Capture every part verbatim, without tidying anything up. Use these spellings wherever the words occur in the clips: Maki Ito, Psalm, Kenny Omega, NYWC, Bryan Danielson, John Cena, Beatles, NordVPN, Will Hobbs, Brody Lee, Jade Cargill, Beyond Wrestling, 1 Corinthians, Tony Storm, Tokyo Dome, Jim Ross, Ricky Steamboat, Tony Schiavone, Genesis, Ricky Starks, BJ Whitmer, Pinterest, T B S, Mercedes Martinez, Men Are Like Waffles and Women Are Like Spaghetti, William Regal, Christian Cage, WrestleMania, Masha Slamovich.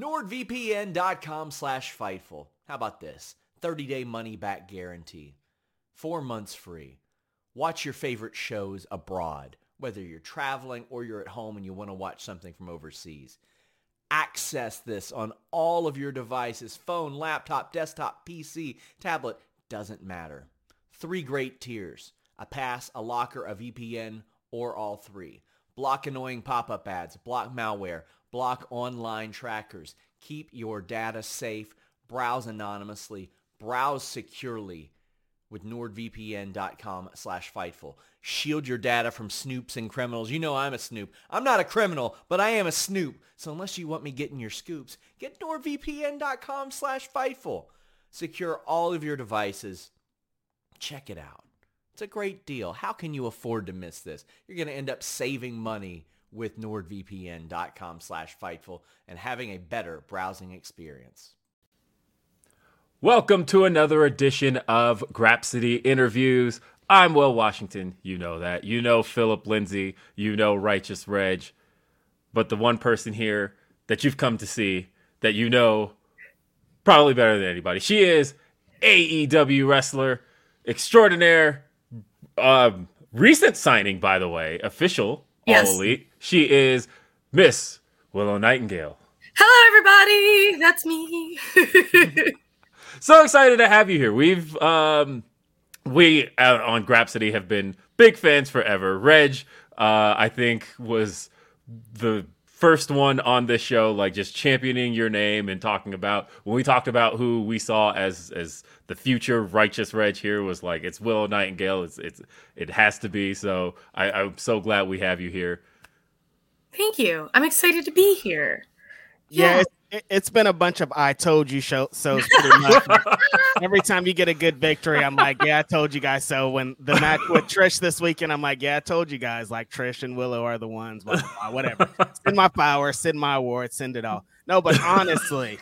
NordVPN.com slash Fightful. How about this? thirty-day money-back guarantee. Four months free. Watch your favorite shows abroad. Whether you're traveling or you're at home and you want to watch something from overseas. Access this on all of your devices, phone, laptop, desktop, P C, tablet, doesn't matter. Three great tiers, a pass, a locker, a V P N, or all three. Block annoying pop-up ads, block malware, block online trackers. Keep your data safe, browse anonymously, browse securely. With nord v p n dot com slash Fightful. Shield your data from snoops and criminals. You know I'm a snoop. I'm not a criminal, but I am a snoop. So unless you want me getting your scoops, get nord v p n dot com slash Fightful. Secure all of your devices. Check it out. It's a great deal. How can you afford to miss this? You're going to end up saving money with nord v p n dot com slash Fightful and having a better browsing experience. Welcome to another edition of Grapp City Interviews. I'm Will Washington. You know that. You know Philip Lindsay. You know Righteous Reg. But the one person here that you've come to see that you know probably better than anybody. She is A E W wrestler extraordinaire. Um, recent signing, by the way. Official. Yes. All Elite. She is Miss Willow Nightingale. Hello, everybody. That's me. So excited to have you here. We've, um, we out on Grapp City have been big fans forever. Reg, uh, I think, was the first one on this show, like just championing your name and talking about, when we talked about who we saw as, as the future Righteous Reg here was like, it's Willow Nightingale. It's, it's, it has to be. So I, I'm so glad we have you here. Thank you. I'm excited to be here. Yeah. yeah It's been a bunch of I told you shows pretty much. Every time you get a good victory, I'm like, yeah, I told you guys so. When the match with Trish this weekend, I'm like, yeah, I told you guys. Like, Trish and Willow are the ones. Blah, blah, blah, whatever. Send my power. Send my award. Send it all. No, but honestly,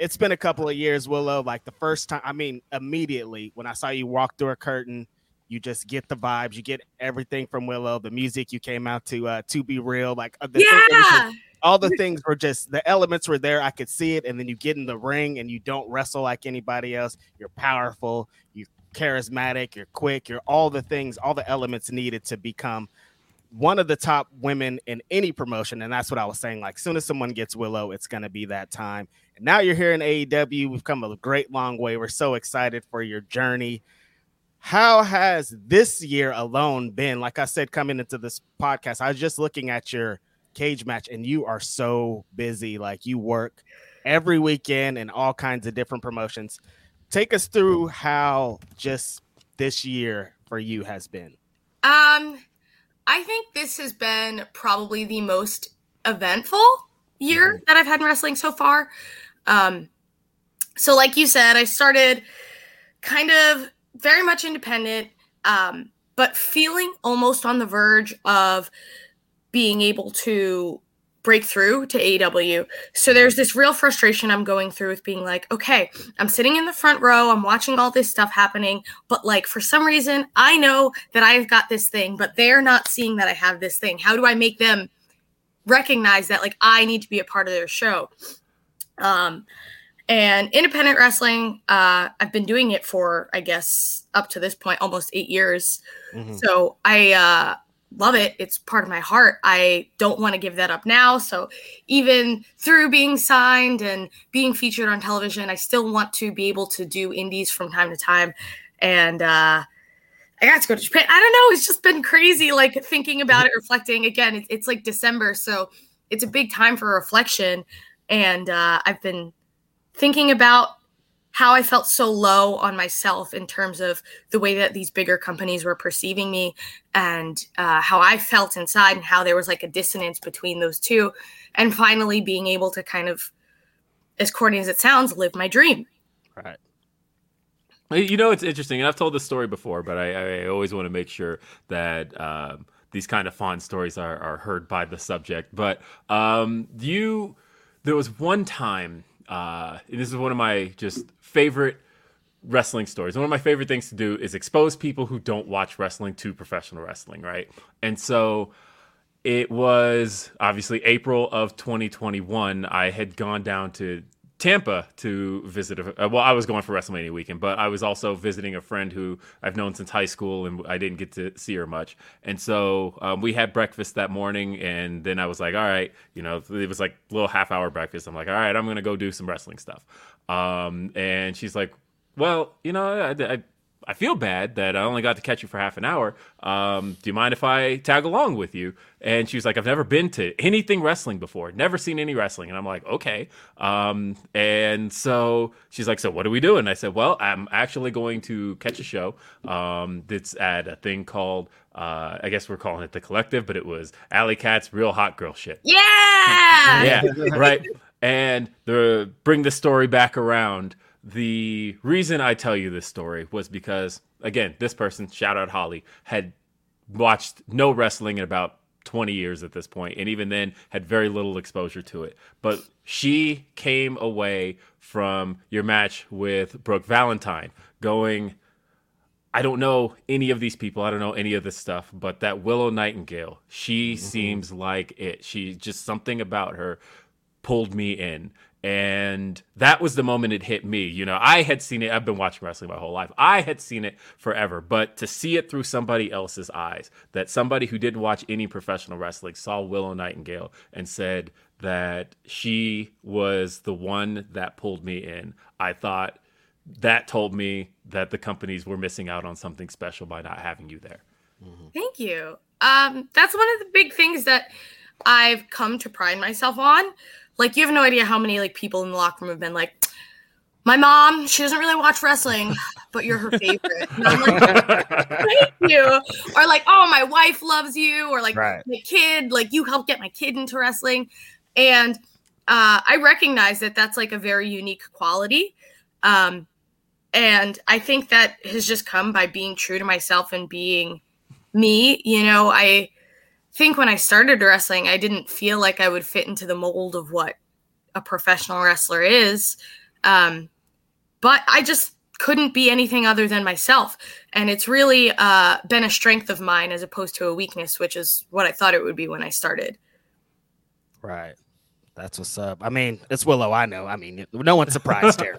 it's been a couple of years, Willow. Like, the first time, I mean, immediately, when I saw you walk through a curtain, you just get the vibes. You get everything from Willow. The music you came out to, uh, To Be Real. Like, uh, the yeah! Thing, all the things were just, the elements were there. I could see it. And then you get in the ring and you don't wrestle like anybody else. You're powerful. You're charismatic. You're quick. You're all the things, all the elements needed to become one of the top women in any promotion. And that's what I was saying. Like, as soon as someone gets Willow, it's going to be that time. And now you're here in A E W. We've come a great long way. We're so excited for your journey. How has this year alone been? Like I said, coming into this podcast, I was just looking at your cage match, and you are so busy. Like, you work every weekend in all kinds of different promotions. Take us through how just this year for you has been. Um, I think this has been probably the most eventful year that I've had in wrestling so far. Um, so like you said, I started kind of very much independent, um, but feeling almost on the verge of being able to break through to A E W. So there's this real frustration I'm going through with being like, okay, I'm sitting in the front row, I'm watching all this stuff happening, but like for some reason I know that I've got this thing, but they're not seeing that I have this thing. How do I make them recognize that like I need to be a part of their show? Um, and independent wrestling, uh, I've been doing it for, I guess, up to this point, almost eight years. Mm-hmm. So I, uh, love it. It's part of my heart. I don't want to give that up now. So even through being signed and being featured on television, I still want to be able to do indies from time to time. And uh, I got to go to Japan. I don't know. It's just been crazy, like thinking about it, reflecting. Again, it's, it's like December, so it's a big time for reflection. And uh, I've been thinking about how I felt so low on myself in terms of the way that these bigger companies were perceiving me, and uh, how I felt inside, and how there was like a dissonance between those two. And finally being able to kind of, as corny as it sounds, live my dream. Right. You know, it's interesting, and I've told this story before, but I, I always want to make sure that um, these kind of fond stories are, are heard by the subject. But um, you, there was one time, Uh, and this is one of my just favorite wrestling stories. One of my favorite things to do is expose people who don't watch wrestling to professional wrestling, right? And so it was obviously April of twenty twenty-one. I had gone down to Tampa to visit. A, well, I was going for WrestleMania weekend, but I was also visiting a friend who I've known since high school, and I didn't get to see her much. And so um, we had breakfast that morning, and then I was like, all right, you know, it was like a little half hour breakfast. I'm like, all right, I'm going to go do some wrestling stuff. Um, and she's like, well, you know, I, I, I feel bad that I only got to catch you for half an hour. Um, do you mind if I tag along with you? And she was like, I've never been to anything wrestling before. Never seen any wrestling. And I'm like, okay. Um, and so she's like, so what are we doing? And I said, well, I'm actually going to catch a show um, that's at a thing called, uh, I guess we're calling it The Collective, but it was Alley Cat's Real Hot Girl Shit. Yeah! Yeah, right. And the bring the story back around. The reason I tell you this story was because, again, this person, shout out Holly, had watched no wrestling in about twenty years at this point, and even then had very little exposure to it. But she came away from your match with Brooke Valentine going, I don't know any of these people, I don't know any of this stuff, but that Willow Nightingale, she mm-hmm. seems like it. She just, something about her pulled me in. And that was the moment it hit me. You know, I had seen it. I've been watching wrestling my whole life. I had seen it forever. But to see it through somebody else's eyes, that somebody who didn't watch any professional wrestling saw Willow Nightingale and said that she was the one that pulled me in, I thought that told me that the companies were missing out on something special by not having you there. Mm-hmm. Thank you. Um, that's one of the big things that I've come to pride myself on. Like, you have no idea how many, like, people in the locker room have been like, my mom, she doesn't really watch wrestling, but you're her favorite. And I'm like, thank you. Or like, oh, my wife loves you. Or like, right. my kid, like, you helped get my kid into wrestling. And uh, I recognize that that's, like, a very unique quality. Um, and I think that has just come by being true to myself and being me. You know, I... I think when I started wrestling, I didn't feel like I would fit into the mold of what a professional wrestler is. Um, but I just couldn't be anything other than myself. And it's really uh, been a strength of mine as opposed to a weakness, which is what I thought it would be when I started. Right. That's what's up. I mean, it's Willow. I know. I mean, no one's surprised here.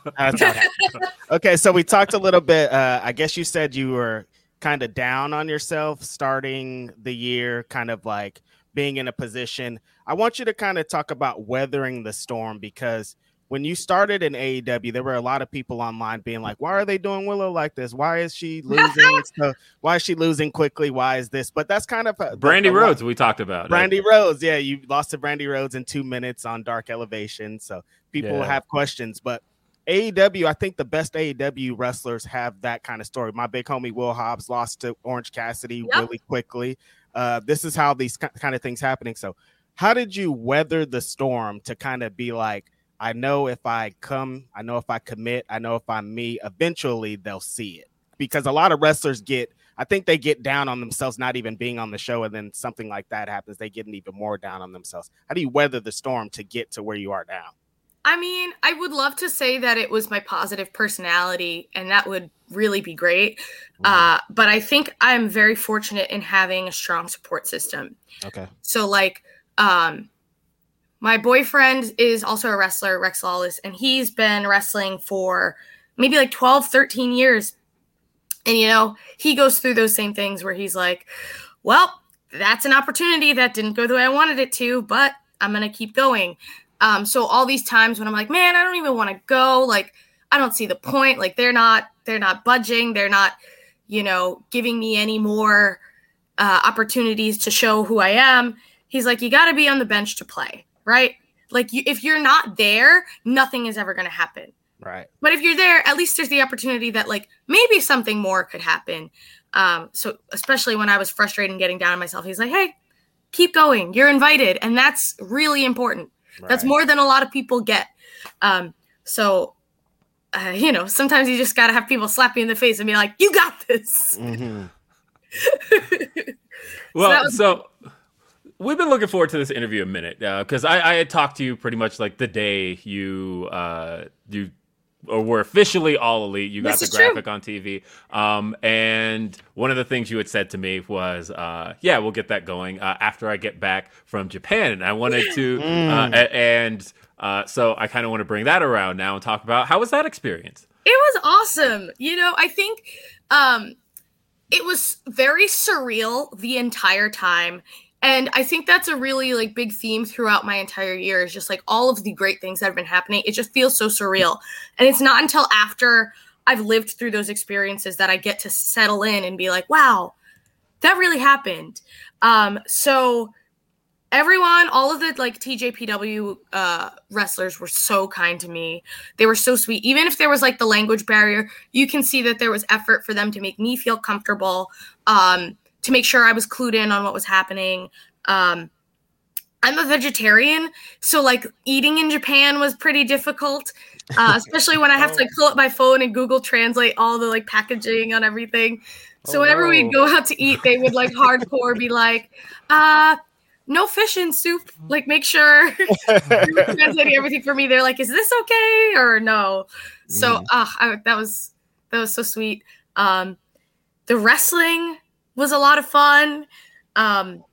Okay. So we talked a little bit. Uh, I guess you said you were kind of down on yourself starting the year, kind of like being in a position. I want you to kind of talk about weathering the storm, because when you started in A E W, there were a lot of people online being like, why are they doing Willow like this? Why is she losing? So, why is she losing quickly? Why is this? But that's kind of a, Brandy Rhodes. We talked about Brandy right? Rhodes. Yeah. You lost to Brandy Rhodes in two minutes on Dark Elevation. So people yeah. have questions, but A E W, I think the best A E W wrestlers have that kind of story. My big homie, Will Hobbs, lost to Orange Cassidy yep. really quickly. Uh, this is how these kind of things happening. So how did you weather the storm to kind of be like, I know if I come, I know if I commit, I know if I'm me, eventually they'll see it. Because a lot of wrestlers get, I think they get down on themselves not even being on the show, and then something like that happens, they get even more down on themselves. How do you weather the storm to get to where you are now? I mean, I would love to say that it was my positive personality, and that would really be great. Mm-hmm. Uh, but I think I'm very fortunate in having a strong support system. Okay. So like, um, my boyfriend is also a wrestler, Rex Lawless, and he's been wrestling for maybe like twelve, thirteen years. And, you know, he goes through those same things where he's like, well, that's an opportunity that didn't go the way I wanted it to, but I'm going to keep going. Um, so all these times when I'm like, man, I don't even want to go. Like, I don't see the point. Like, they're not they're not budging. They're not, you know, giving me any more uh, opportunities to show who I am. He's like, you got to be on the bench to play. Right? Like you, if you're not there, nothing is ever going to happen. Right. But if you're there, at least there's the opportunity that like maybe something more could happen. Um, so especially when I was frustrated and getting down on myself, he's like, hey, keep going. You're invited. And that's really important. Right. That's more than a lot of people get. Um, so, uh, you know, sometimes you just got to have people slap you in the face and be like, you got this. Mm-hmm. Well, so... That was- so- We've been looking forward to this interview a minute because uh, I, I had talked to you pretty much like the day you uh, you or were officially all elite. You got this the graphic true. on T V. Um, and one of the things you had said to me was, uh, yeah, we'll get that going uh, after I get back from Japan. And I wanted to. mm. uh, and uh, so I kind of want to bring that around now and talk about how was that experience? It was awesome. You know, I think um, it was very surreal the entire time. And I think that's a really like big theme throughout my entire year is just like all of the great things that have been happening. It just feels so surreal. And it's not until after I've lived through those experiences that I get to settle in and be like, wow, that really happened. Um, so everyone, all of the like T J P W uh, wrestlers were so kind to me. They were so sweet. Even if there was like the language barrier, you can see that there was effort for them to make me feel comfortable. Um, to make sure I was clued in on what was happening. Um, I'm a vegetarian, so like eating in Japan was pretty difficult, uh, especially when I have oh. to like, pull up my phone and Google Translate all the like packaging on everything. So oh, whenever no. we'd go out to eat, they would like hardcore be like, uh, no fish in soup, like make sure you're translating everything for me. They're like, is this okay or no? So mm. uh, I, that was that was so sweet. Um, the wrestling was a lot of fun. Um,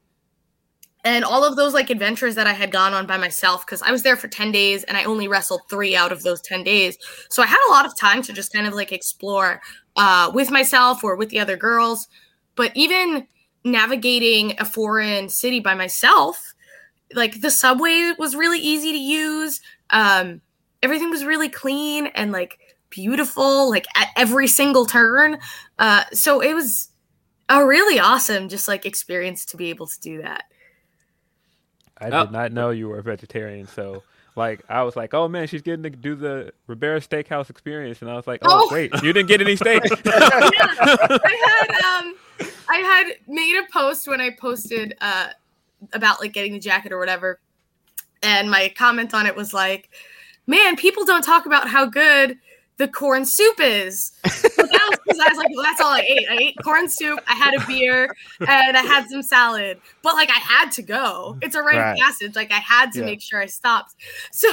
and all of those like adventures that I had gone on by myself, because I was there for ten days and I only wrestled three out of those ten days. So I had a lot of time to just kind of like explore uh, with myself or with the other girls. But even navigating a foreign city by myself, like the subway was really easy to use. Um, everything was really clean and like beautiful, like at every single turn. Uh, so it was, Oh, really awesome, just like experience to be able to do that. I oh. did not know you were a vegetarian, so like I was like, oh man, she's getting to do the Ribera Steakhouse experience, and I was like, oh, oh. wait, you didn't get any steak. Yeah. I had um, I had made a post when I posted uh, about like getting the jacket or whatever, and my comment on it was like, man, people don't talk about how good the corn soup is. Because I was like, well, that's all I ate. I ate corn soup, I had a beer, and I had some salad. But, like, I had to go. It's a rite right. of passage. Like, I had to yeah. make sure I stopped. So,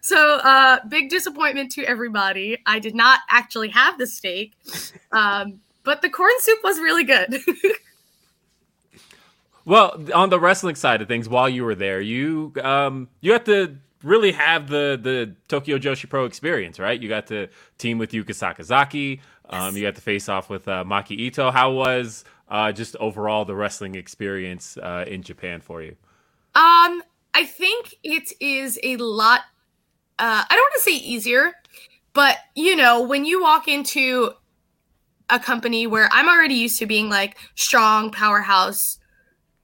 so uh, big disappointment to everybody. I did not actually have the steak. Um, but the corn soup was really good. Well, on the wrestling side of things, while you were there, you um, you had to really have the the Tokyo Joshi Pro experience, right? You got to team with Yuka Sakazaki. Um, yes. You got to face off with uh, Maki Ito. How was uh, just overall the wrestling experience uh, in Japan for you? Um, I think it is a lot uh, I don't want to say easier, but, you know, when you walk into a company where I'm already used to being like strong powerhouse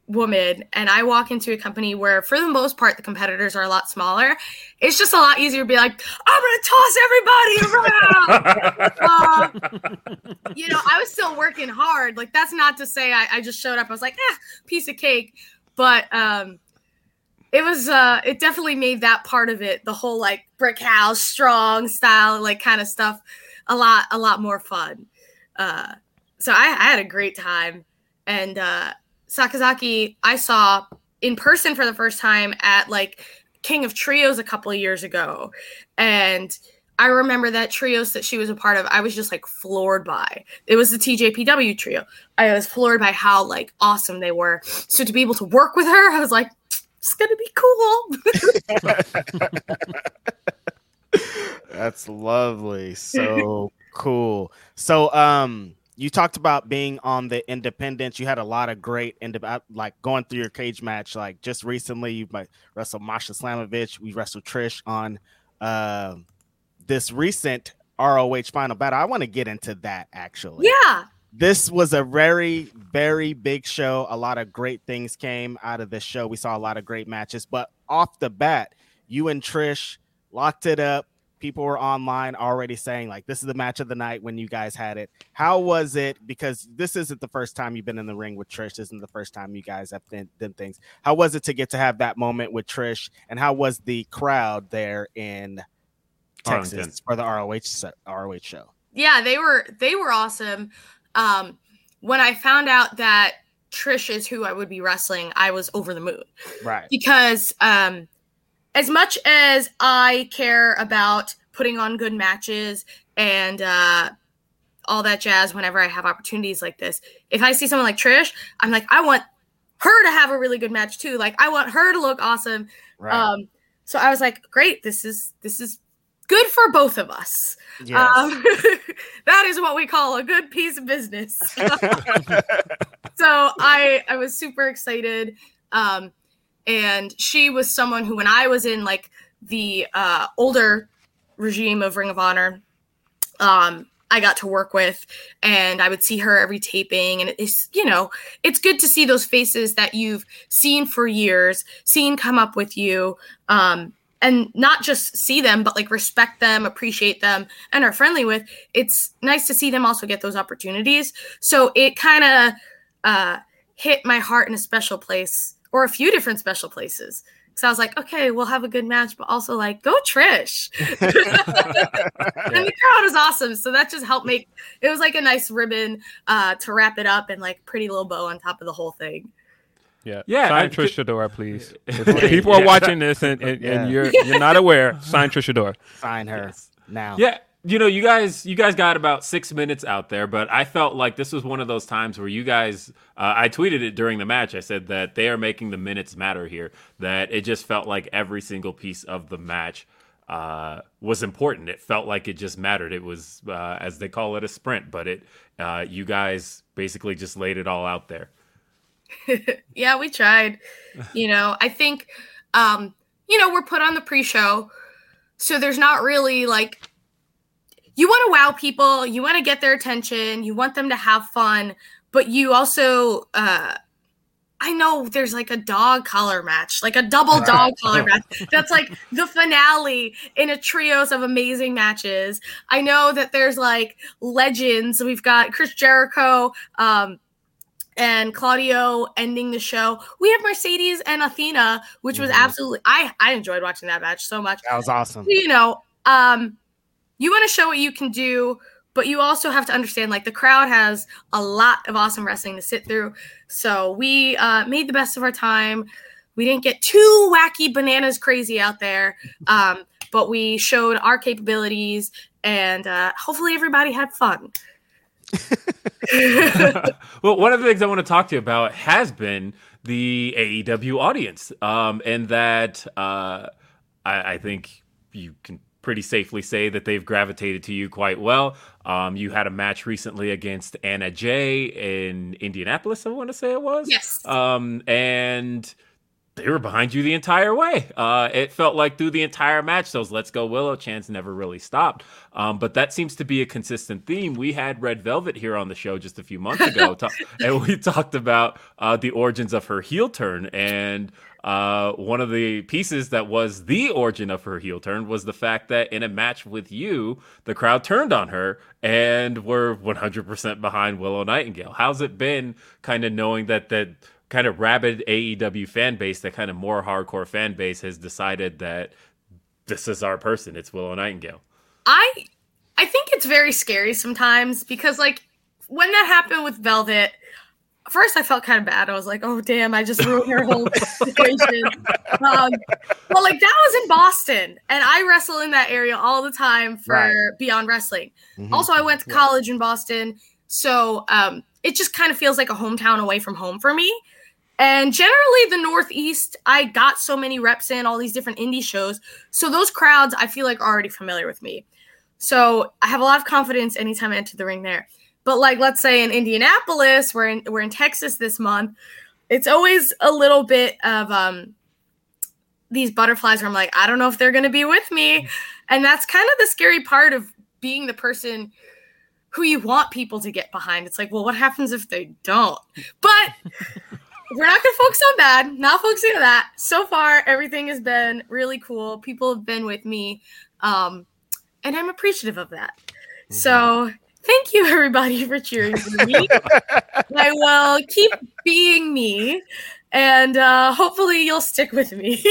woman, and I walk into a company where for the most part the competitors are a lot smaller, it's just a lot easier to be like, I'm gonna toss everybody around. uh, you know, I was still working hard. Like, that's not to say I, I just showed up, I was like, eh, piece of cake. But um it was uh it definitely made that part of it, the whole like brick house strong style, like kind of stuff, a lot a lot more fun. Uh so I, I had a great time. And uh Sakazaki, I saw in person for the first time at like King of Trios a couple of years ago. And I remember that trios that she was a part of, I was just like floored by. It was the T J P W trio. I was floored by how like awesome they were. So to be able to work with her, I was like, it's going to be cool. That's lovely. So cool. So, um, you talked about being on the independents. You had a lot of great, ind- like going through your cage match. Like just recently, you might wrestle Masha Slamovich. We wrestled Trish on uh, this recent R O H final battle. I want to get into that actually. Yeah. This was a very, very big show. A lot of great things came out of this show. We saw a lot of great matches, but off the bat, you and Trish locked it up. People were online already saying, like, this is the match of the night when you guys had it. How was it? Because this isn't the first time you've been in the ring with Trish. This isn't the first time you guys have done things. How was it to get to have that moment with Trish? And how was the crowd there in Texas Arlington for the R O H show? Yeah, they were they were awesome. Um, when I found out that Trish is who I would be wrestling, I was over the moon. Right. Because um as much as I care about putting on good matches and uh, all that jazz whenever I have opportunities like this, if I see someone like Trish, I'm like, I want her to have a really good match too. Like, I want her to look awesome. Right. Um, so I was like, great, this is this is good for both of us. Yes. Um, that is what we call a good piece of business. so I, I was super excited. Um And she was someone who, when I was in like the uh, older regime of Ring of Honor, um, I got to work with, and I would see her every taping. And it's, you know, it's good to see those faces that you've seen for years, seen come up with you, um, and not just see them, but like respect them, appreciate them, and are friendly with. It's nice to see them also get those opportunities. So it kind of uh, hit my heart in a special place. Or a few different special places. So I was like, okay, we'll have a good match, but also like, go Trish. And the crowd was awesome. So that just helped make, it was like a nice ribbon uh, to wrap it up and like pretty little bow on top of the whole thing. Yeah. Yeah. Sign Trish Adora, please. If people yeah. are watching this and, and, yeah. and you're you're not aware, sign Trish Adora. Sign her yes. now. Yeah. You know, you guys, you guys got about six minutes out there, but I felt like this was one of those times where you guys, uh, I tweeted it during the match. I said that they are making the minutes matter here, that it just felt like every single piece of the match uh, was important. It felt like it just mattered. It was, uh, as they call it, a sprint, but it, uh, you guys basically just laid it all out there. Yeah, we tried. You know, I think, um, you know, we're put on the pre-show, so there's not really like, you want to wow people, you want to get their attention, you want them to have fun, but you also, uh, I know there's like a dog collar match, like a double dog collar match. That's like the finale in a trios of amazing matches. I know that there's like legends. We've got Chris Jericho, um, and Claudio ending the show. We have Mercedes and Athena, which mm-hmm. was absolutely, I, I enjoyed watching that match so much. That was awesome. You know, um, you want to show what you can do, but you also have to understand, like, the crowd has a lot of awesome wrestling to sit through. So we uh, made the best of our time. We didn't get too wacky bananas crazy out there, um, but we showed our capabilities, and uh, hopefully everybody had fun. Well, one of the things I want to talk to you about has been the A E W audience, um, and that uh, I-, I think you can pretty safely say that they've gravitated to you quite well. Um, you had a match recently against Anna Jay in Indianapolis, I want to say it was. Yes. Um, and they were behind you the entire way. Uh, it felt like through the entire match, those Let's Go Willow chants never really stopped. Um, but that seems to be a consistent theme. We had Red Velvet here on the show just a few months ago, ta- and we talked about uh, the origins of her heel turn. And uh, one of the pieces that was the origin of her heel turn was the fact that in a match with you, the crowd turned on her and were one hundred percent behind Willow Nightingale. How's it been kind of knowing that that kind of rabid A E W fan base, that kind of more hardcore fan base, has decided that this is our person, it's Willow Nightingale? I I think it's very scary sometimes because, like, when that happened with Velvet, first I felt kind of bad. I was like, oh, damn, I just ruined her whole situation. Um, but, like, that was in Boston, and I wrestle in that area all the time for right. Beyond Wrestling. Mm-hmm. Also, I went to college yeah. in Boston, so um, it just kind of feels like a hometown away from home for me. And generally the Northeast, I got so many reps in all these different indie shows. So those crowds, I feel like, are already familiar with me. So I have a lot of confidence anytime I enter the ring there. But, like, let's say in Indianapolis, we're in, we're in Texas this month. It's always a little bit of um, these butterflies where I'm like, I don't know if they're going to be with me. And that's kind of the scary part of being the person who you want people to get behind. It's like, well, what happens if they don't? But we're not going to focus on that, not focusing on that. So far, everything has been really cool. People have been with me, um, and I'm appreciative of that. Mm-hmm. So thank you, everybody, for cheering for me. I will keep being me, and uh, hopefully you'll stick with me.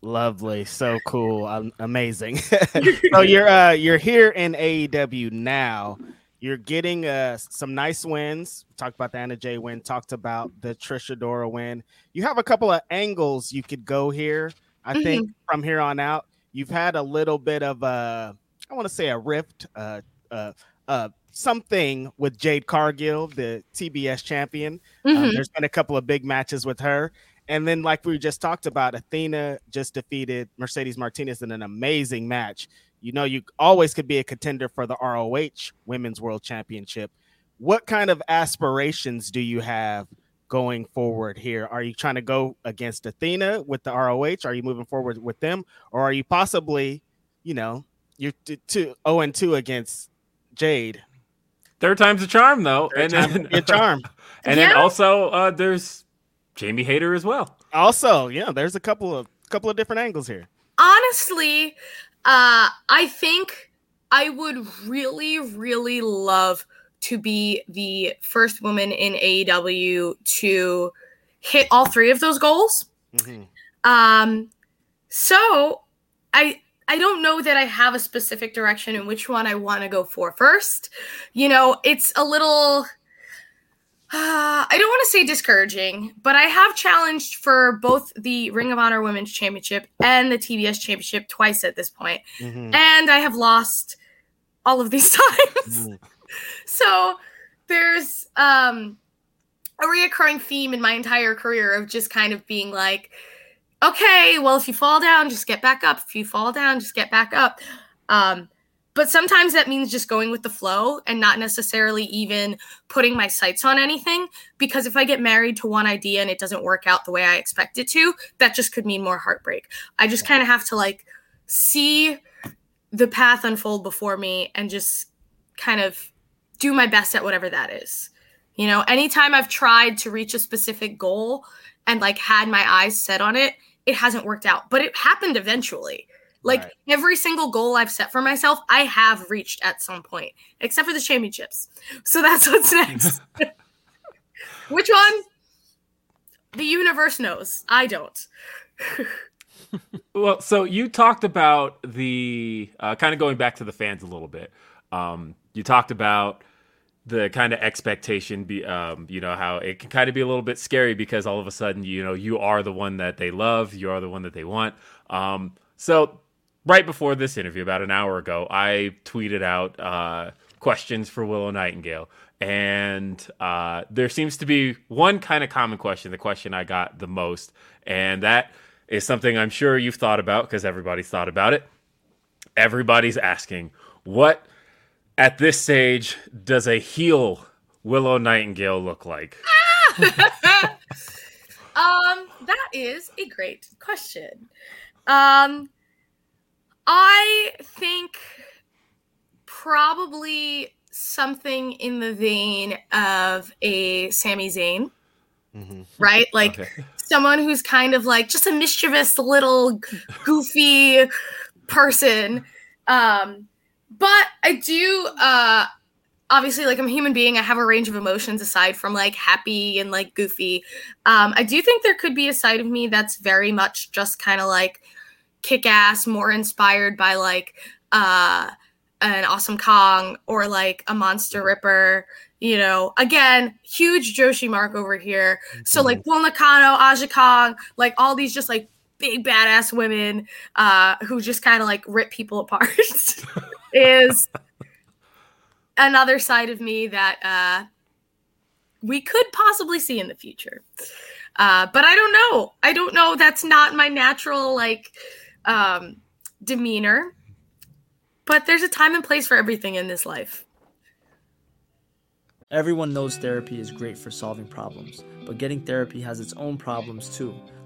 Lovely. So cool. Um, amazing. So you're, uh, you're here in A E W now. You're getting uh, some nice wins. Talked about the Anna Jay win. Talked about the Trish Adora win. You have a couple of angles you could go here. I mm-hmm. think from here on out, you've had a little bit of a, I want to say a rift, uh, uh, uh, something with Jade Cargill, the T B S champion. Mm-hmm. Um, there's been a couple of big matches with her. And then, like we just talked about, Athena just defeated Mercedes Martinez in an amazing match. You know, you always could be a contender for the R O H Women's World Championship. What kind of aspirations do you have going forward here? Are you trying to go against Athena with the R O H? Are you moving forward with them? Or are you possibly, you know, you're oh and two against Jade? Third time's the charm, though. Third time's the charm. And yeah. then also uh, there's Jamie Hayter as well. Also, yeah, there's a couple of, couple of different angles here. Honestly, Uh, I think I would really, really love to be the first woman in A E W to hit all three of those goals. Mm-hmm. Um, so I I don't know that I have a specific direction in which one I want to go for first. You know, it's a little, uh, I don't want to say discouraging, but I have challenged for both the Ring of Honor Women's Championship and the T B S Championship twice at this point. Mm-hmm. And I have lost all of these times. Mm-hmm. So there's um, a reoccurring theme in my entire career of just kind of being like, okay, well, if you fall down, just get back up. If you fall down, just get back up. Um, But sometimes that means just going with the flow and not necessarily even putting my sights on anything, because if I get married to one idea and it doesn't work out the way I expect it to, that just could mean more heartbreak. I just kind of have to, like, see the path unfold before me and just kind of do my best at whatever that is. You know, anytime I've tried to reach a specific goal and, like, had my eyes set on it, it hasn't worked out, but it happened eventually. Like, right. every single goal I've set for myself, I have reached at some point, except for the championships. So that's what's next. Which one? The universe knows. I don't. Well, so you talked about the, uh, kind of going back to the fans a little bit. Um, you talked about the kind of expectation, be, um, you know, how it can kind of be a little bit scary because all of a sudden, you know, you are the one that they love. You are the one that they want. Um, so, right before this interview, about an hour ago, I tweeted out uh, questions for Willow Nightingale. And uh, there seems to be one kind of common question, the question I got the most. And that is something I'm sure you've thought about because everybody's thought about it. Everybody's asking, what at this stage does a heel Willow Nightingale look like? Ah! Um, that is a great question. Um, I think probably something in the vein of a Sami Zayn, mm-hmm. right? Like okay. someone who's kind of like just a mischievous little goofy person. Um, but I do, uh, obviously, like, I'm a human being. I have a range of emotions aside from, like, happy and, like, goofy. Um, I do think there could be a side of me that's very much just kind of, like, kick-ass, more inspired by, like, uh, an Awesome Kong or, like, a Monster Ripper. You know, again, huge Joshi Mark over here. So, like, Bull Nakano, Aja Kong, like, all these just, like, big badass women uh, who just kind of, like, rip people apart is... another side of me that uh, we could possibly see in the future. Uh, but I don't know. I don't know. That's not my natural, like, um, demeanor. But there's a time and place for everything in this life. Everyone knows therapy is great for solving problems. But getting therapy has its own problems, too.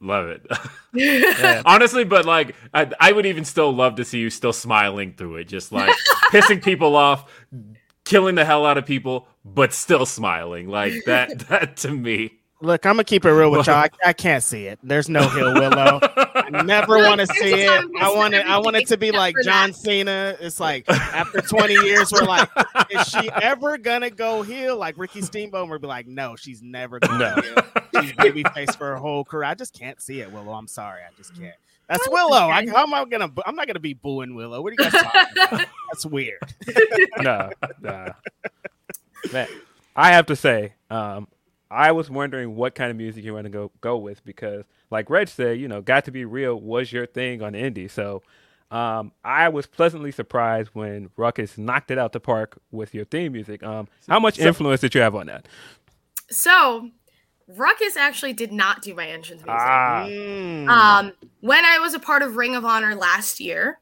Love it. Yeah. Honestly, but like, I, I would even still love to see you still smiling through it, just like pissing people off, killing the hell out of people, but still smiling like that. That to me. Look, I'm gonna keep it real with y'all. I, I can't see it. There's no Hill Willow. I never want to see it. I want it. I want it to be like John Cena. It's like after twenty years, we're like, is she ever gonna go heel? Like Ricky Steamboat, we'll be like, no, she's never gonna go heel. She's babyface for her whole career. I just can't see it, Willow. I'm sorry, I just can't. That's Willow. I, how am I gonna? I'm not gonna be booing Willow. What are you guys talking about? That's weird. no, no. Man, I have to say. Um, I was wondering what kind of music you want to go, go with because, like Reg said, you know, Got to Be Real was your thing on indie. So um, I was pleasantly surprised when Ruckus knocked it out the park with your theme music. Um, how much influence did you have on that? So Ruckus actually did not do my entrance music. Ah. Mm. Um, when I was a part of Ring of Honor last year,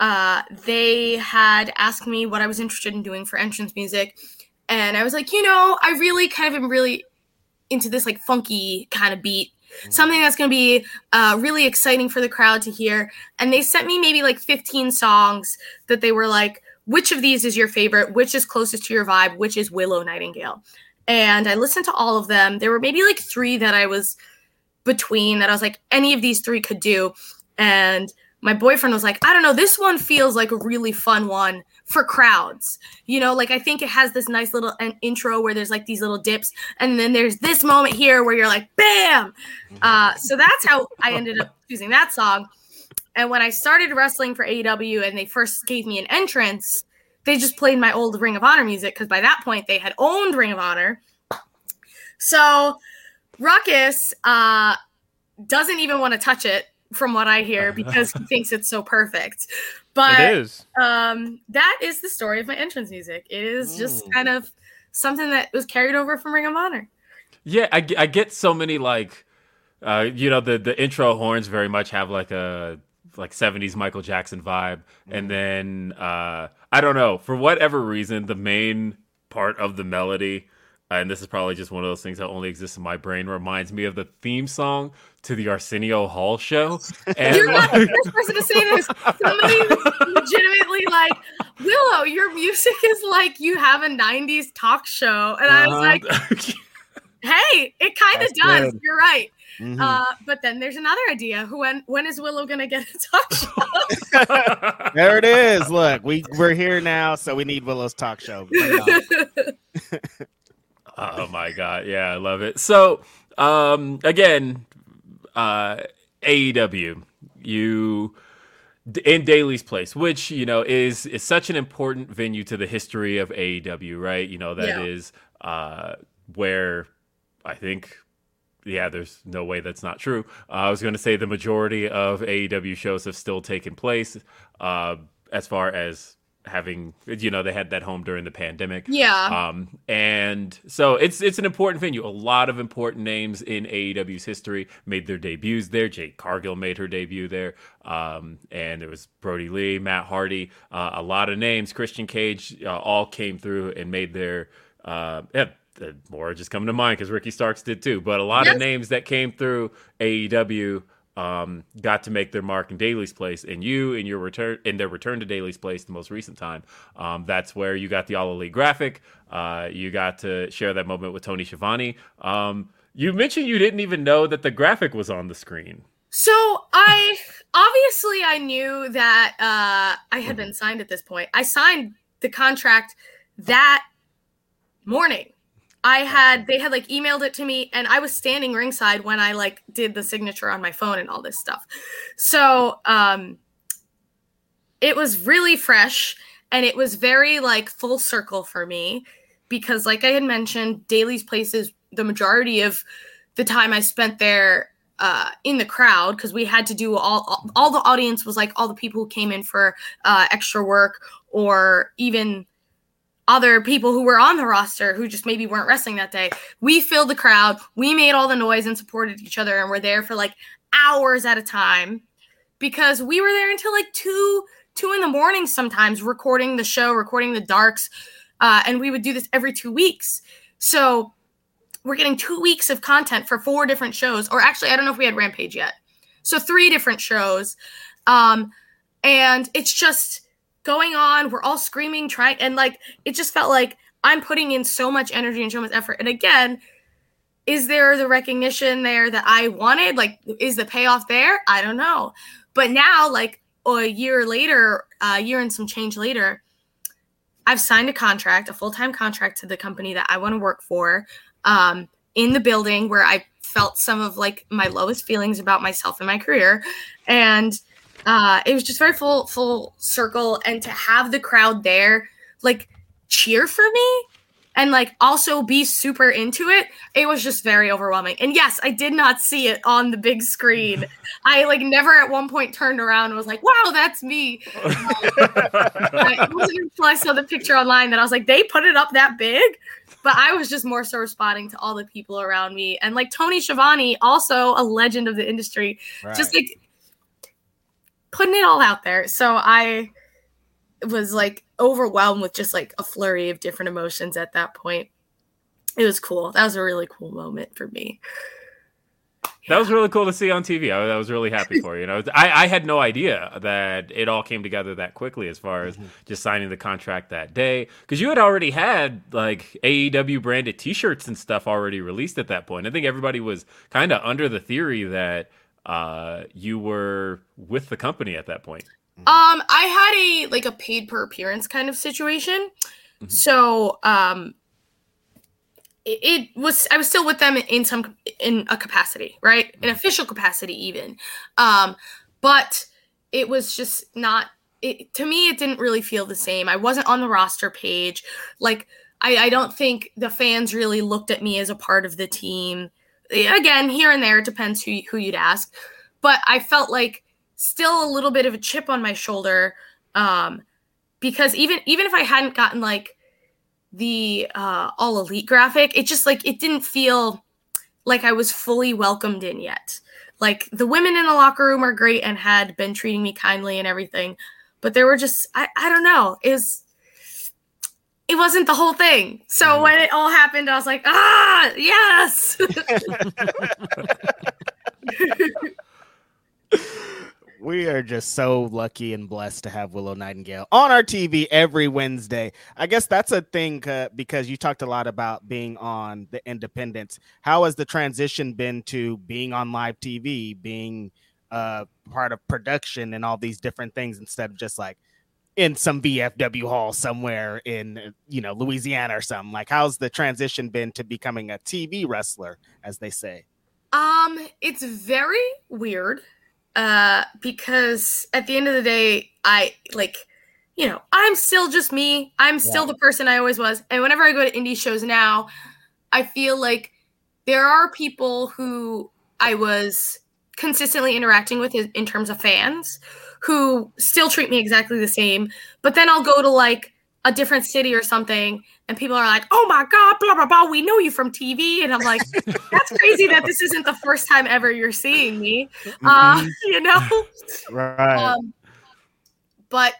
uh, they had asked me what I was interested in doing for entrance music. And I was like, you know, I really kind of am really into this, like, funky kind of beat. Something that's going to be uh, really exciting for the crowd to hear. And they sent me maybe, like, fifteen songs that they were like, which of these is your favorite? Which is closest to your vibe? Which is Willow Nightingale? And I listened to all of them. There were maybe, like, three that I was between that I was like, any of these three could do. And my boyfriend was like, I don't know, this one feels like a really fun one for crowds. You know, like, I think it has this nice little an intro where there's like these little dips, and then there's this moment here where you're like, bam. Uh, so that's how I ended up choosing that song. And when I started wrestling for A E W and they first gave me an entrance, they just played my old Ring of Honor music because by that point they had owned Ring of Honor. So Ruckus uh, doesn't even want to touch it from what I hear because he thinks it's so perfect. But it is. Um, that is the story of my entrance music. It is just mm. kind of something that was carried over from Ring of Honor. Yeah, I, I get so many, like, uh, you know, the, the intro horns very much have like a like seventies Michael Jackson vibe. Mm. And then, uh, I don't know, for whatever reason, the main part of the melody, uh, and this is probably just one of those things that only exists in my brain, reminds me of the theme song to the Arsenio Hall show. And you're not the first person to say this. Somebody legitimately like, Willow, your music is like you have a nineties talk show. And I was um, like, Hey, it kind of does. Good. You're right. Mm-hmm. Uh, but then there's another idea. When when is Willow going to get a talk show? There it is. Look, we, we're here now, so we need Willow's talk show. Oh, my God. Yeah, I love it. So, um, again, uh, A E W, you... in Daily's Place, which, you know, is is such an important venue to the history of A E W, right? You know, that yeah. is uh, where I think, yeah, there's no way that's not true. Uh, I was going to say the majority of A E W shows have still taken place uh, as far as having, you know, they had that home during the pandemic. Yeah. Um, and so it's it's an important venue. A lot of important names in A E W's history made their debuts there. Jade Cargill made her debut there. Um, and there was Brody Lee, Matt Hardy, uh, a lot of names. Christian Cage uh, all came through and made their, uh, yeah, more just coming to mind because Ricky Starks did too. But a lot yes. of names that came through A E W Um, got to make their mark in Daily's Place, and you in your return in their return to Daily's Place, the most recent time. Um, that's where you got the All Elite graphic. Uh, you got to share that moment with Tony Schiavone. Um, you mentioned you didn't even know that the graphic was on the screen. So I obviously I knew that uh, I had been signed at this point. I signed the contract that morning. I had, they had like emailed it to me, and I was standing ringside when I like did the signature on my phone and all this stuff. So um, it was really fresh, and it was very like full circle for me because, like I had mentioned, Daily's Place is the majority of the time I spent there uh, in the crowd because we had to do all, all, all the audience was like all the people who came in for uh, extra work or even other people who were on the roster who just maybe weren't wrestling that day. We filled the crowd. We made all the noise and supported each other and were there for like hours at a time because we were there until like two, two in the morning sometimes recording the show, recording the darks. Uh, and we would do this every two weeks. So we're getting two weeks of content for four different shows, or actually, I don't know if we had Rampage yet. So three different shows. Um, and it's just going on, we're all screaming, trying, and like it just felt like I'm putting in so much energy and so much effort. And again, is there the recognition there that I wanted? Like, is the payoff there? I don't know. But now, like a year later, a year and some change later, I've signed a contract, a full-time contract to the company that I want to work for, um, in the building where I felt some of like my lowest feelings about myself and my career, and Uh, it was just very full full circle, and to have the crowd there, like, cheer for me and, like, also be super into it, it was just very overwhelming. And, yes, I did not see it on the big screen. I, like, never at one point turned around and was like, wow, that's me. Um, it wasn't until I saw the picture online that I was like, they put it up that big? But I was just more so responding to all the people around me. And, like, Tony Schiavone, also a legend of the industry, right. just, like, putting it all out there. So I was like overwhelmed with just like a flurry of different emotions at that point. It was cool. That was a really cool moment for me. That yeah. was really cool to see on T V. I, I was really happy for you. You know, I, I had no idea that it all came together that quickly as far as mm-hmm. just signing the contract that day. Because you had already had like A E W branded t-shirts and stuff already released at that point. I think everybody was kind of under the theory that uh you were with the company at that point. um I had a like a paid per appearance kind of situation, mm-hmm. so um it, it was I was still with them in some in a capacity, right, an official capacity even, um but it was just not it, to me it didn't really feel the same. I wasn't on the roster page. Like I, I don't think the fans really looked at me as a part of the team. Again, here and there, it depends who, who you'd ask. But I felt like still a little bit of a chip on my shoulder, um, because even even if I hadn't gotten, like, the uh, All Elite graphic, it just, like, it didn't feel like I was fully welcomed in yet. Like, the women in the locker room are great and had been treating me kindly and everything. But there were just, I, I don't know, it was... it wasn't the whole thing. So mm. when it all happened, I was like, ah, yes. We are just so lucky and blessed to have Willow Nightingale on our T V every Wednesday. I guess that's a thing uh, because you talked a lot about being on the independents. How has the transition been to being on live T V, being uh, part of production and all these different things instead of just like in some V F W hall somewhere in, you know, Louisiana or something? Like, how's the transition been to becoming a T V wrestler, as they say? Um, it's very weird. Uh, because at the end of the day, I like, you know, I'm still just me. I'm still yeah. the person I always was. And whenever I go to indie shows now, I feel like there are people who I was consistently interacting with in terms of fans who still treat me exactly the same. But then I'll go to like a different city or something, and people are like, oh my God, blah, blah, blah. We know you from T V. And I'm like, that's crazy that this isn't the first time ever you're seeing me, uh, mm-hmm. you know? Right. Um, but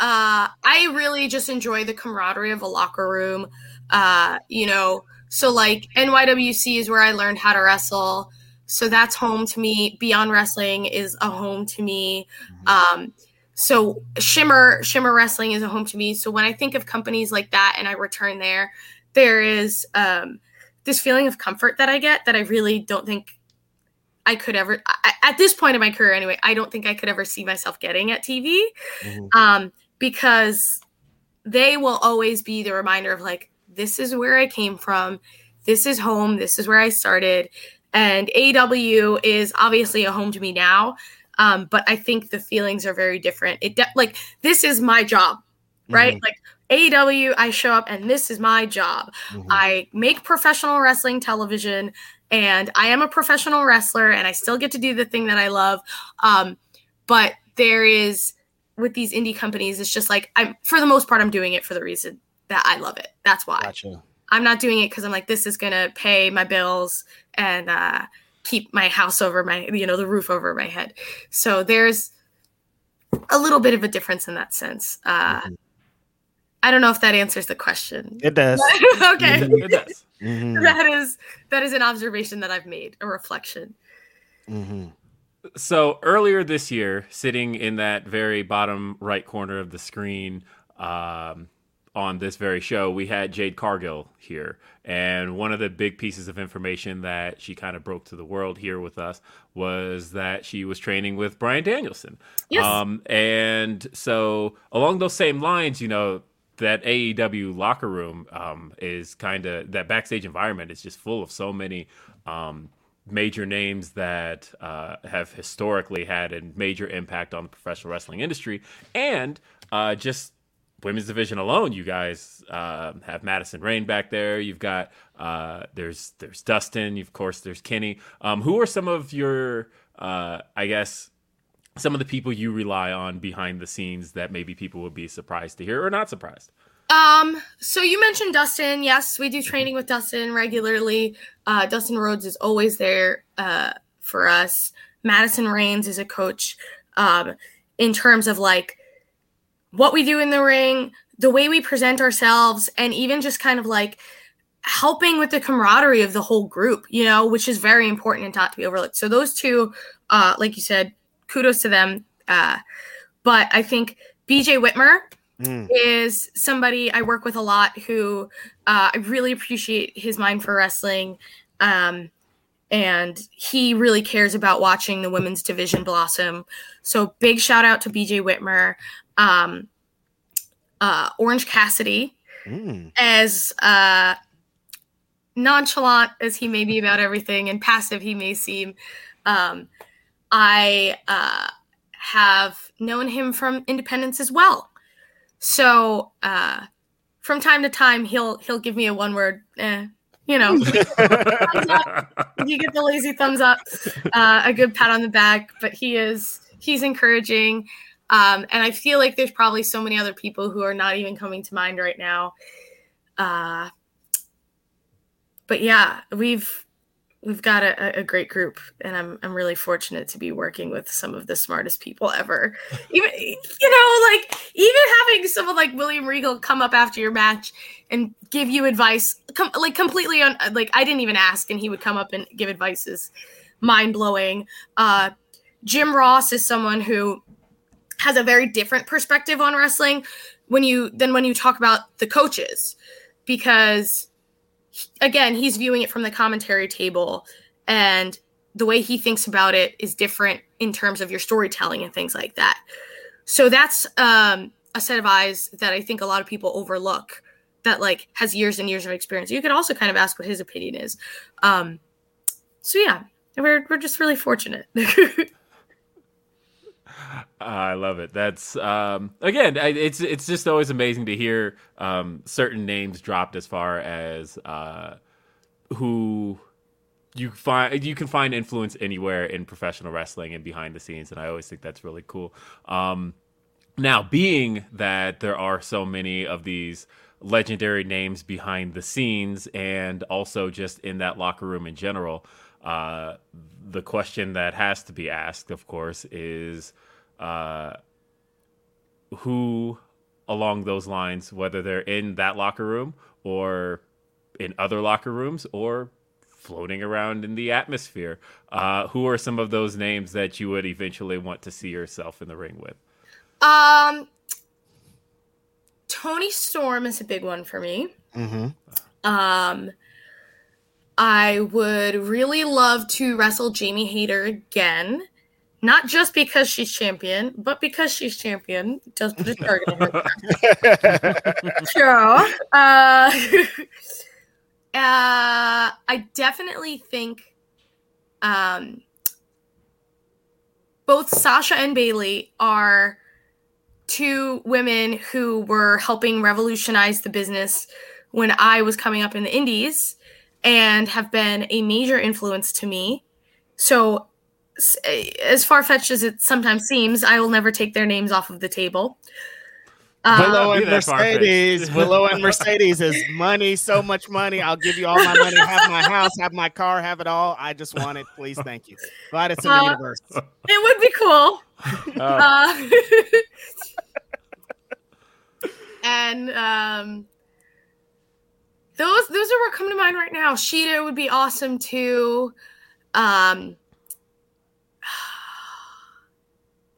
uh, I really just enjoy the camaraderie of a locker room, uh, you know? So like N Y W C is where I learned how to wrestle. So that's home to me. Beyond Wrestling is a home to me. Mm-hmm. Um, So Shimmer, Shimmer Wrestling is a home to me. So when I think of companies like that and I return there, there is um, this feeling of comfort that I get that I really don't think I could ever, I, at this point in my career anyway, I don't think I could ever see myself getting at T V mm-hmm. um, because they will always be the reminder of like, this is where I came from. This is home. This is where I started. And A E W is obviously a home to me now. Um, but I think the feelings are very different. It de- like, this is my job, right? Mm-hmm. Like A E W, I show up and this is my job. Mm-hmm. I make professional wrestling television and I am a professional wrestler and I still get to do the thing that I love. Um, but there is, with these indie companies, it's just like, I'm, for the most part, I'm doing it for the reason that I love it. That's why. Gotcha. I'm not doing it because I'm like, this is going to pay my bills and, uh, keep my house over my, you know, the roof over my head. So there's a little bit of a difference in that sense. Uh, mm-hmm. I don't know if that answers the question. It does. Okay. Mm-hmm. It does. Mm-hmm. That is, that is an observation that I've made, a reflection. Mm-hmm. So earlier this year, sitting in that very bottom right corner of the screen, um, on this very show, we had Jade Cargill here. And one of the big pieces of information that she kind of broke to the world here with us was that she was training with Bryan Danielson. Yes. Um, and so along those same lines, you know, that A E W locker room um, is kind of, that backstage environment is just full of so many um, major names that uh, have historically had a major impact on the professional wrestling industry. And uh, just women's division alone, you guys uh, have Madison Rayne back there. You've got uh, there's there's Dustin. Of course, there's Kenny. Um, who are some of your, uh, I guess, some of the people you rely on behind the scenes that maybe people would be surprised to hear or not surprised? Um. So you mentioned Dustin. Yes, we do training with Dustin regularly. Uh, Dustin Rhodes is always there uh, for us. Madison Rayne is a coach. Um, in terms of like, what we do in the ring, the way we present ourselves, and even just kind of like helping with the camaraderie of the whole group, you know, which is very important and not to be overlooked. So those two, uh, like you said, kudos to them. Uh, but I think B J Whitmer mm. is somebody I work with a lot who uh, I really appreciate his mind for wrestling. Um, and he really cares about watching the women's division blossom. So big shout out to B J Whitmer. Um, uh, Orange Cassidy, mm. as uh, nonchalant as he may be about everything and passive he may seem, um, I uh, have known him from independence as well. So uh, from time to time, he'll he'll give me a one word, eh, you know, you get the lazy thumbs up, uh, a good pat on the back. But he is he's encouraging. Um, and I feel like there's probably so many other people who are not even coming to mind right now. Uh, but yeah, we've we've got a, a great group, and I'm I'm really fortunate to be working with some of the smartest people ever. Even you know, like even having someone like William Regal come up after your match and give you advice, com- like completely on like I didn't even ask, and he would come up and give advice is mind blowing. Uh, Jim Ross is someone who has a very different perspective on wrestling when you than when you talk about the coaches, because again, he's viewing it from the commentary table, and the way he thinks about it is different in terms of your storytelling and things like that. So that's um, a set of eyes that I think a lot of people overlook that like has years and years of experience. You could also kind of ask what his opinion is. Um, so yeah, we're we're just really fortunate. I love it. That's um, again, it's it's just always amazing to hear um, certain names dropped as far as uh, who you find you can find influence anywhere in professional wrestling and behind the scenes, and I always think that's really cool. Um, now, being that there are so many of these legendary names behind the scenes and also just in that locker room in general, uh, the question that has to be asked, of course, is uh, who along those lines, whether they're in that locker room or in other locker rooms or floating around in the atmosphere, uh, who are some of those names that you would eventually want to see yourself in the ring with? Um, Tony Storm is a big one for me. Mm-hmm. Um, I would really love to wrestle Jamie Hayter again, not just because she's champion, but because she's champion. Does put a target on her. Sure. Uh, Uh, I definitely think um, both Sasha and Bailey are two women who were helping revolutionize the business when I was coming up in the indies and have been a major influence to me. So as far-fetched as it sometimes seems, I will never take their names off of the table. Willow um, and Mercedes. Willow and Mercedes is money, so much money. I'll give you all my money. Have my house, have my car, have it all. I just want it. Please, thank you. Glad it's in uh, the universe. It would be cool. Uh. Uh, and um, those those are what come to mind right now. Sheeta would be awesome too. Um,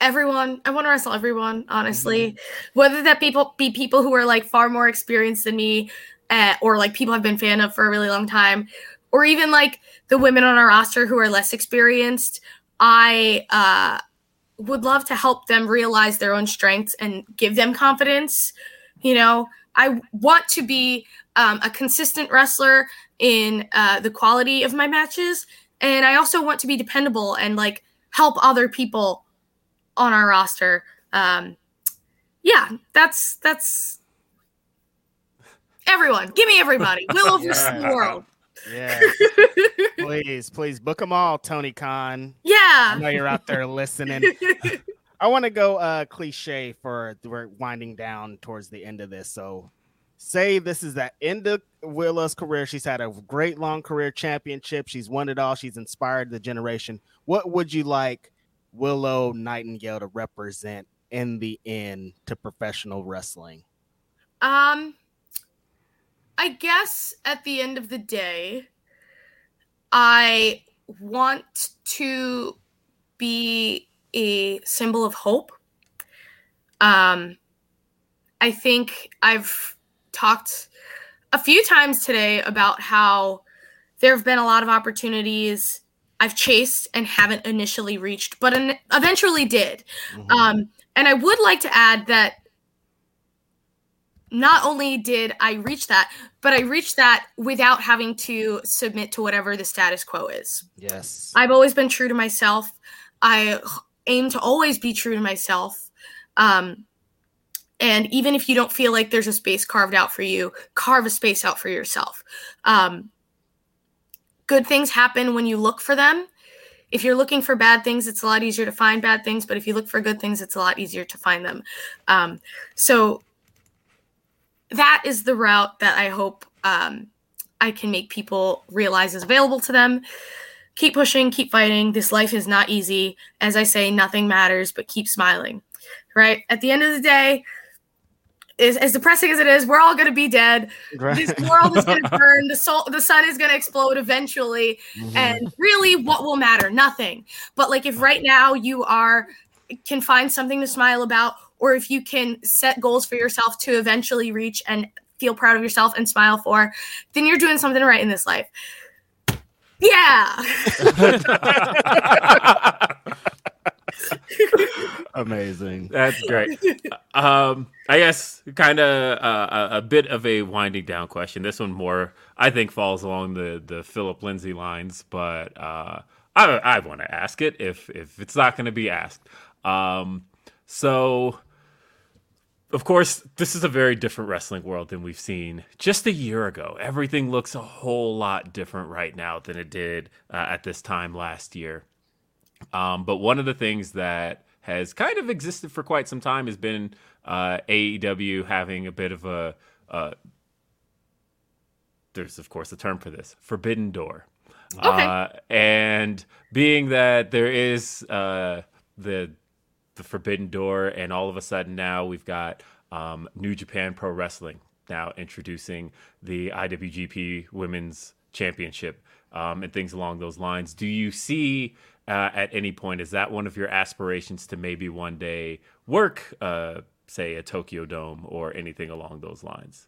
Everyone, I want to wrestle everyone, honestly, mm-hmm. whether that people be people who are like far more experienced than me uh, or like people I've been fan of for a really long time, or even like the women on our roster who are less experienced. I uh, would love to help them realize their own strengths and give them confidence. You know, I want to be um, a consistent wrestler in uh, the quality of my matches. And I also want to be dependable and like help other people on our roster. Um, yeah, that's, that's everyone. Give me everybody. Willow versus yeah. the world. Yeah. Please, please book them all, Tony Khan. Yeah. I know you're out there listening. I want to go uh, cliche for, we're winding down towards the end of this. So say this is the end of Willow's career. She's had a great long career championship. She's won it all. She's inspired the generation. What would you like Willow Nightingale to represent in the end to professional wrestling? Um, I guess at the end of the day, I want to be a symbol of hope. Um, I think I've talked a few times today about how there have been a lot of opportunities I've chased and haven't initially reached, but an- eventually did. Mm-hmm. Um, and I would like to add that not only did I reach that, but I reached that without having to submit to whatever the status quo is. Yes. I've always been true to myself. I aim to always be true to myself. Um, and even if you don't feel like there's a space carved out for you, carve a space out for yourself. Um, Good things happen when you look for them. If you're looking for bad things, it's a lot easier to find bad things. But if you look for good things, it's a lot easier to find them. Um, so that is the route that I hope um, I can make people realize is available to them. Keep pushing, keep fighting. This life is not easy. As I say, nothing matters, but keep smiling, right? At the end of the day, is as depressing as it is, we're all going to be dead. Right. This world is going to burn. The soul, the sun is going to explode eventually. Mm-hmm. And really, what will matter? Nothing. But like, if right now you are can find something to smile about, or if you can set goals for yourself to eventually reach and feel proud of yourself and smile for, then you're doing something right in this life. Yeah. Amazing. That's great. Um, I guess kind of uh, a bit of a winding down question. This one more, I think, falls along the, the Philip Lindsay lines, but uh, I, I want to ask it if, if it's not going to be asked. Um, so, of course, this is a very different wrestling world than we've seen just a year ago. Everything looks a whole lot different right now than it did uh, at this time last year. Um, but one of the things that has kind of existed for quite some time has been uh, A E W having a bit of a, uh, there's of course a term for this, forbidden door. Okay. Uh, and being that there is uh, the the forbidden door, and all of a sudden now we've got um, New Japan Pro Wrestling now introducing the I W G P Women's Championship um, and things along those lines. Do you see... Uh, at any point, is that one of your aspirations to maybe one day work, uh, say, a Tokyo Dome or anything along those lines?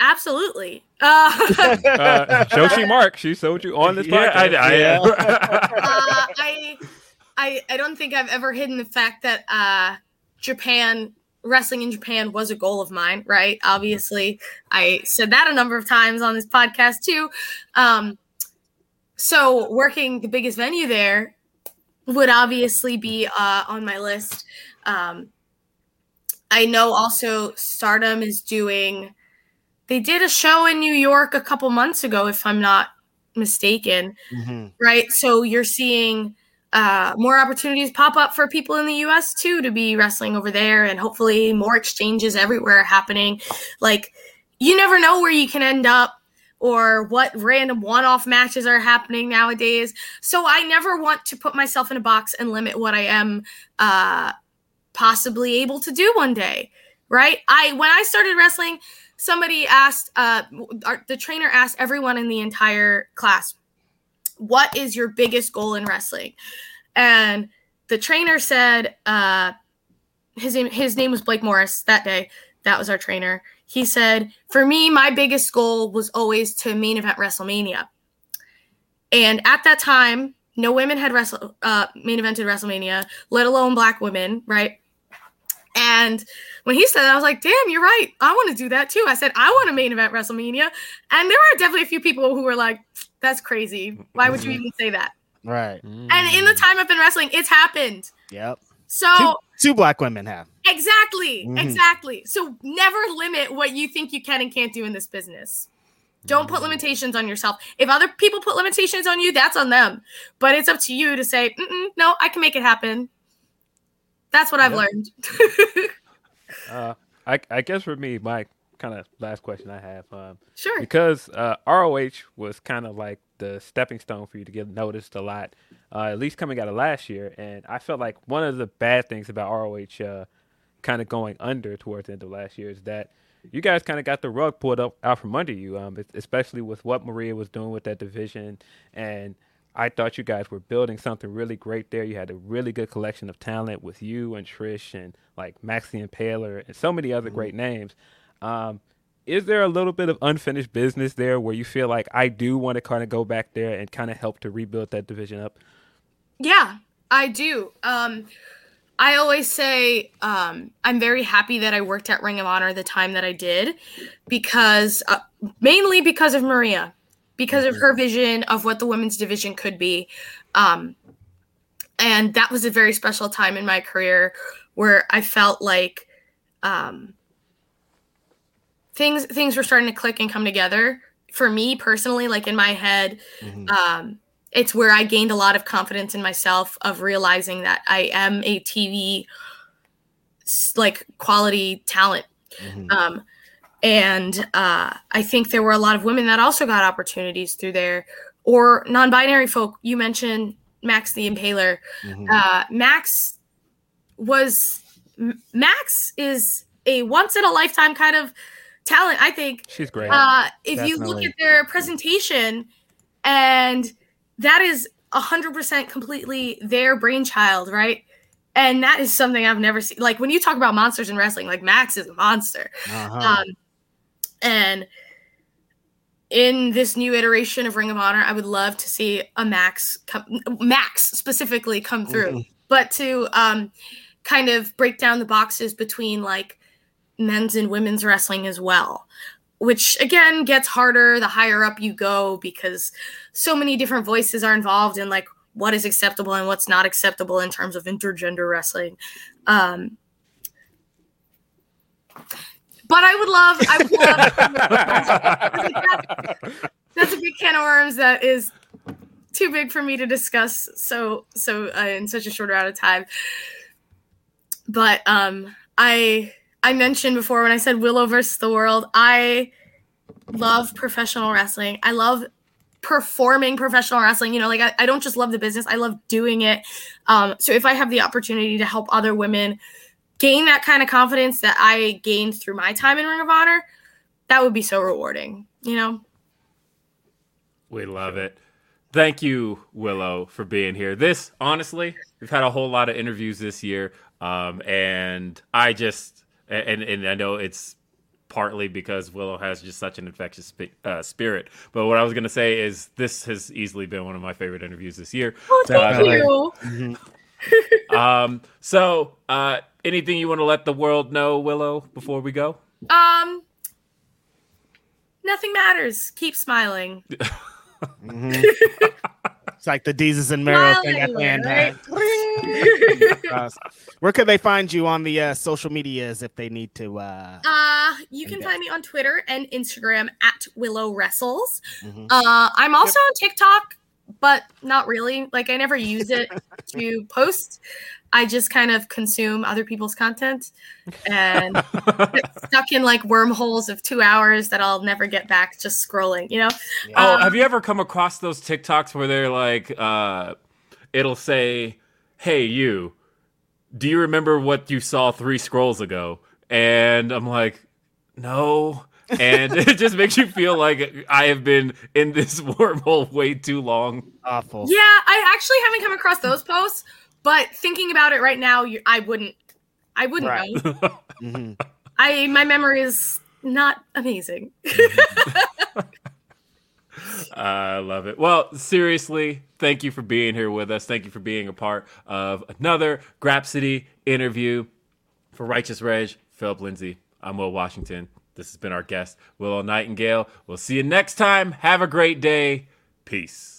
Absolutely. Uh, uh, Joshi Mark, she sold you on this yeah, podcast. I, I, yeah. uh, I, I, I don't think I've ever hidden the fact that uh, Japan, wrestling in Japan was a goal of mine, right? Obviously, I said that a number of times on this podcast, too. Um So working the biggest venue there would obviously be uh, on my list. Um, I know also Stardom is doing – they did a show in New York a couple months ago, if I'm not mistaken, mm-hmm. right? So you're seeing uh, more opportunities pop up for people in the U S too to be wrestling over there, and hopefully more exchanges everywhere happening. Like, you never know where you can end up, or what random one-off matches are happening nowadays. So I never want to put myself in a box and limit what I am uh, possibly able to do one day, right? I when I started wrestling, somebody asked, uh, our, the trainer asked everyone in the entire class, what is your biggest goal in wrestling? And the trainer said, uh, his, name, his name was Blake Morris that day. That was our trainer. He said, for me, my biggest goal was always to main event WrestleMania. And at that time, no women had wrestle, uh, main evented WrestleMania, let alone black women, right? And when he said that, I was like, damn, you're right. I want to do that too. I said, I want to main event WrestleMania. And there were definitely a few people who were like, that's crazy. Why would you even say that? Right. Mm. And in the time I've been wrestling, it's happened. Yep. So two, two black women have. Exactly. Mm-hmm. Exactly. So never limit what you think you can and can't do in this business. Don't put limitations on yourself. If other people put limitations on you, that's on them. But it's up to you to say, Mm-mm, no, I can make it happen. That's what I've yep. learned. uh, I, I guess for me, my kind of last question I have. Um, sure. Because uh, R O H was kind of like the stepping stone for you to get noticed a lot, uh, at least coming out of last year. And I felt like one of the bad things about R O H uh, kind of going under towards the end of last year is that you guys kind of got the rug pulled up out from under you, um, especially with what Maria was doing with that division. And I thought you guys were building something really great there. You had a really good collection of talent with you and Trish and like Max the Impaler and so many other mm-hmm. great names. Um, is there a little bit of unfinished business there where you feel like I do want to kind of go back there and kind of help to rebuild that division up? Yeah, I do. Um, I always say um, I'm very happy that I worked at Ring of Honor the time that I did, because uh, mainly because of Maria, because mm-hmm. of her vision of what the women's division could be. Um, and that was a very special time in my career where I felt like um, things things were starting to click and come together for me personally, like in my head. Mm-hmm. Um, It's where I gained a lot of confidence in myself of realizing that I am a T V, like, quality talent. Mm-hmm. Um, and uh, I think there were a lot of women that also got opportunities through there. Or non-binary folk. You mentioned Max the Impaler. Mm-hmm. Uh, Max was – Max is a once-in-a-lifetime kind of talent, I think. She's great. Uh, if Definitely. You look at their presentation, and that is one hundred percent completely their brainchild, right? And that is something I've never seen. Like, when you talk about monsters in wrestling, like, Max is a monster. Uh-huh. Um, and in this new iteration of Ring of Honor, I would love to see a Max, come, Max specifically come through. Mm-hmm. But to um, kind of break down the boxes between, like, men's and women's wrestling as well, which, again, gets harder the higher up you go because so many different voices are involved in, like, what is acceptable and what's not acceptable in terms of intergender wrestling. Um, but I would love, I would love, that's, that's a big can of worms that is too big for me to discuss so, so uh, in such a short amount of time. But um, I, I mentioned before when I said Willow versus the world, I love professional wrestling. I love performing professional wrestling. You know, like I, I don't just love the business. I love doing it. Um, so if I have the opportunity to help other women gain that kind of confidence that I gained through my time in Ring of Honor, that would be so rewarding, you know? We love it. Thank you, Willow, for being here. This, honestly, we've had a whole lot of interviews this year. Um, and I just, and, and I know it's partly because Willow has just such an infectious sp- uh, spirit. But what I was going to say is this has easily been one of my favorite interviews this year. Oh, thank uh, you. Mm-hmm. um, so uh, anything you want to let the world know, Willow, before we go? Um, nothing matters. Keep smiling. Mm-hmm. It's like the Deezus and Mero thing at the end. Right? Where could they find you on the uh, social medias if they need to? Uh, uh you can find me on Twitter and Instagram at Willow Wrestles. Mm-hmm. Uh, I'm also yep. on TikTok, but not really. Like I never use it to post. I just kind of consume other people's content and get stuck in like wormholes of two hours that I'll never get back. Just scrolling, you know? Yeah. Oh, um, have you ever come across those TikToks where they're like, uh, it'll say, hey, you, do you remember what you saw three scrolls ago? And I'm like, no. And it just makes you feel like I have been in this wormhole way too long. Awful. Yeah. I actually haven't come across those posts. But thinking about it right now, you, I wouldn't. I wouldn't right. know. Mm-hmm. I my memory is not amazing. I love it. Well, seriously, thank you for being here with us. Thank you for being a part of another Grapp City interview for Righteous Reg, Philip Lindsay. I'm Will Washington. This has been our guest, Willow Nightingale. We'll see you next time. Have a great day. Peace.